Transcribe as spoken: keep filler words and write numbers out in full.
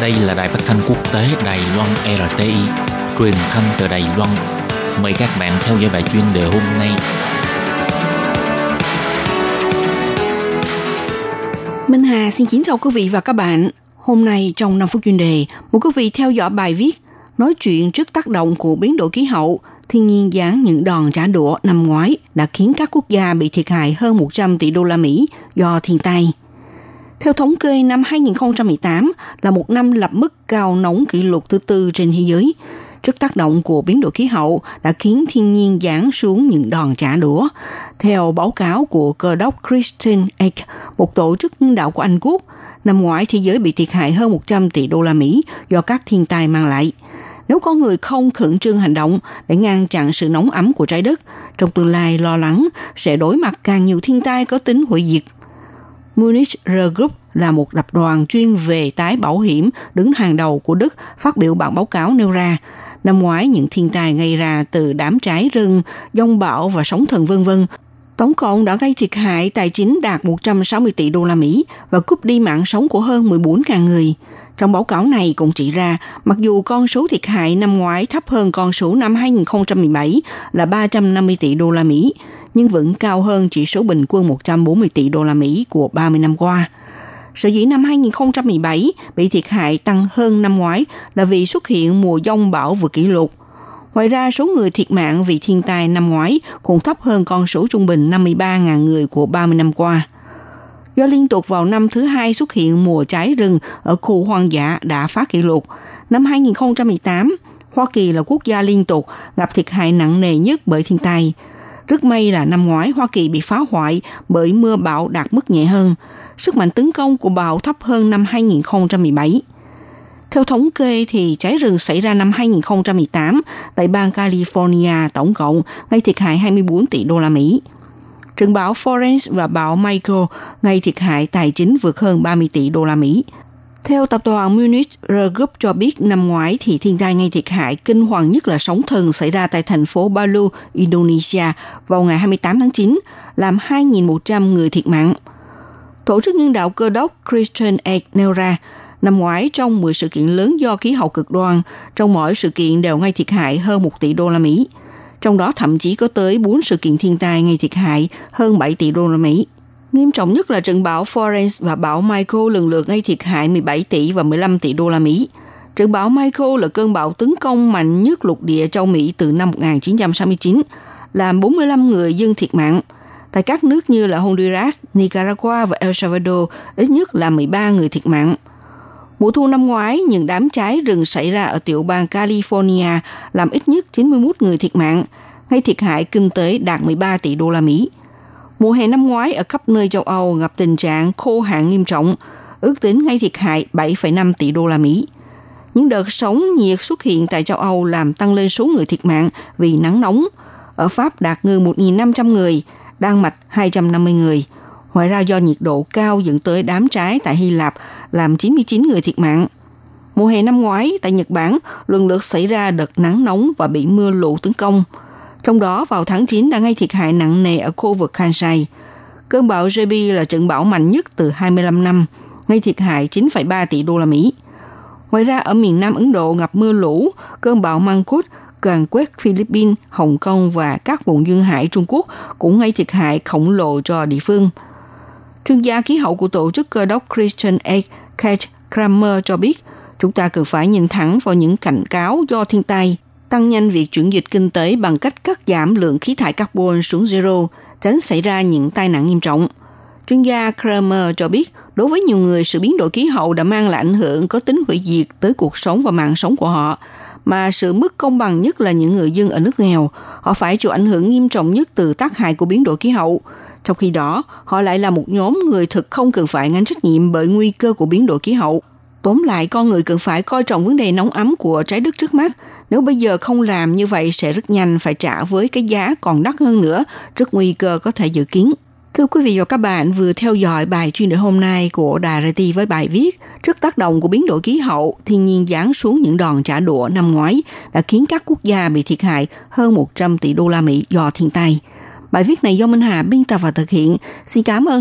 Đây là đài phát thanh quốc tế Đài Loan rờ tê i, truyền thanh từ Đài Loan. Mời các bạn theo dõi bài chuyên đề hôm nay. Minh Hà xin kính chào quý vị và các bạn. Hôm nay trong năm phút chuyên đề, mời quý vị theo dõi bài viết nói chuyện trước tác động của biến đổi khí hậu, thiên nhiên giáng những đòn trả đũa năm ngoái đã khiến các quốc gia bị thiệt hại hơn một trăm tỷ đô la Mỹ do thiên tai. Theo thống kê, năm hai không một tám là một năm lập mức cao nóng kỷ lục thứ tư trên thế giới. Trước tác động của biến đổi khí hậu đã khiến thiên nhiên giáng xuống những đòn trả đũa. Theo báo cáo của cơ đốc Christian Aid, một tổ chức nhân đạo của Anh Quốc, năm ngoái thế giới bị thiệt hại hơn một trăm tỷ đô la Mỹ do các thiên tai mang lại. Nếu có người không khẩn trương hành động để ngăn chặn sự nóng ấm của trái đất, trong tương lai lo lắng sẽ đối mặt càng nhiều thiên tai có tính hủy diệt. Munich Re Group là một tập đoàn chuyên về tái bảo hiểm đứng hàng đầu của Đức phát biểu bản báo cáo nêu ra. Năm ngoái, những thiên tai gây ra từ đám cháy rừng, giông bão và sóng thần vân vân tổng cộng đã gây thiệt hại tài chính đạt một trăm sáu mươi tỷ đô la Mỹ và cướp đi mạng sống của hơn mười bốn nghìn người. Trong báo cáo này cũng chỉ ra, mặc dù con số thiệt hại năm ngoái thấp hơn con số năm hai không một bảy là ba trăm năm mươi tỷ đô la Mỹ, nhưng vẫn cao hơn chỉ số bình quân một trăm bốn mươi tỷ đô la Mỹ của ba mươi năm qua. Sở dĩ năm hai không một bảy bị thiệt hại tăng hơn năm ngoái là vì xuất hiện mùa giông bão vượt kỷ lục. Ngoài ra, số người thiệt mạng vì thiên tai năm ngoái cũng thấp hơn con số trung bình năm mươi ba nghìn người của ba mươi năm qua. Do liên tục vào năm thứ hai xuất hiện mùa cháy rừng ở khu hoang dã đã phá kỷ lục, năm hai không một tám, Hoa Kỳ là quốc gia liên tục gặp thiệt hại nặng nề nhất bởi thiên tai. Rất may là năm ngoái Hoa Kỳ bị phá hoại bởi mưa bão đạt mức nhẹ hơn. Sức mạnh tấn công của bão thấp hơn năm hai không một bảy. Theo thống kê thì cháy rừng xảy ra năm hai không một tám tại bang California tổng cộng gây thiệt hại hai mươi bốn tỷ đô la Mỹ. Trận bão Florence và bão Michael gây thiệt hại tài chính vượt hơn ba mươi tỷ đô la Mỹ. Theo tập đoàn Munich Re Group cho biết, năm ngoái thì thiên tai gây thiệt hại kinh hoàng nhất là sóng thần xảy ra tại thành phố Bali, Indonesia vào ngày hai mươi tám tháng chín, làm hai nghìn một trăm người thiệt mạng. Tổ chức nhân đạo cơ đốc Christian Aid nêu ra, năm ngoái trong mười sự kiện lớn do khí hậu cực đoan, trong mỗi sự kiện đều gây thiệt hại hơn một tỷ đô la Mỹ. Trong đó thậm chí có tới bốn sự kiện thiên tai gây thiệt hại hơn bảy tỷ đô la Mỹ. Nghiêm trọng nhất là trận bão Florence và bão Michael lần lượt gây thiệt hại mười bảy tỷ và mười lăm tỷ đô la Mỹ. Trận bão Michael là cơn bão tấn công mạnh nhất lục địa châu Mỹ từ năm một nghìn chín trăm sáu mươi chín, làm bốn mươi lăm người dân thiệt mạng. Tại các nước như là Honduras, Nicaragua và El Salvador, ít nhất là mười ba người thiệt mạng. Mùa thu năm ngoái, những đám cháy rừng xảy ra ở tiểu bang California làm ít nhất chín mươi mốt người thiệt mạng, gây thiệt hại kinh tế đạt mười ba tỷ đô la Mỹ. Mùa hè năm ngoái ở khắp nơi châu Âu gặp tình trạng khô hạn nghiêm trọng, ước tính gây thiệt hại bảy phẩy năm tỷ đô la Mỹ. Những đợt sóng nhiệt xuất hiện tại châu Âu làm tăng lên số người thiệt mạng vì nắng nóng. Ở Pháp đạt ngừng một nghìn năm trăm người, Đan Mạch hai trăm năm mươi người. Ngoài ra do nhiệt độ cao dẫn tới đám cháy tại Hy Lạp làm chín mươi chín người thiệt mạng. Mùa hè năm ngoái tại Nhật Bản lần lượt xảy ra đợt nắng nóng và bị mưa lũ tấn công. Trong đó vào tháng chín đã gây thiệt hại nặng nề ở khu vực Kansai. Cơn bão Jebi là trận bão mạnh nhất từ hai mươi lăm năm, gây thiệt hại chín phẩy ba tỷ đô la Mỹ. Ngoài ra ở miền Nam Ấn Độ gặp mưa lũ, cơn bão Mangkut càn quét Philippines, Hồng Kông và các vùng duyên hải Trung Quốc cũng gây thiệt hại khổng lồ cho địa phương. Chuyên gia khí hậu của tổ chức cơ đốc Christian Aid Keith Kramer cho biết, chúng ta cần phải nhìn thẳng vào những cảnh cáo do thiên tai, tăng nhanh việc chuyển dịch kinh tế bằng cách cắt giảm lượng khí thải carbon xuống zero, tránh xảy ra những tai nạn nghiêm trọng. Chuyên gia Kramer cho biết, đối với nhiều người, sự biến đổi khí hậu đã mang lại ảnh hưởng có tính hủy diệt tới cuộc sống và mạng sống của họ, mà sự mất công bằng nhất là những người dân ở nước nghèo. Họ phải chịu ảnh hưởng nghiêm trọng nhất từ tác hại của biến đổi khí hậu. Trong khi đó, họ lại là một nhóm người thực không cần phải gánh trách nhiệm bởi nguy cơ của biến đổi khí hậu. Tóm lại, con người cần phải coi trọng vấn đề nóng ấm của trái đất trước mắt. Nếu bây giờ không làm như vậy sẽ rất nhanh phải trả với cái giá còn đắt hơn nữa trước nguy cơ có thể dự kiến. Thưa quý vị và các bạn, vừa theo dõi bài chuyên đề hôm nay của Đài rờ tê i với bài viết trước tác động của biến đổi khí hậu, thiên nhiên giáng xuống những đòn trả đũa năm ngoái đã khiến các quốc gia bị thiệt hại hơn một trăm tỷ đô la Mỹ do thiên tai. Bài viết này do Minh Hà biên tập và thực hiện. Xin cảm ơn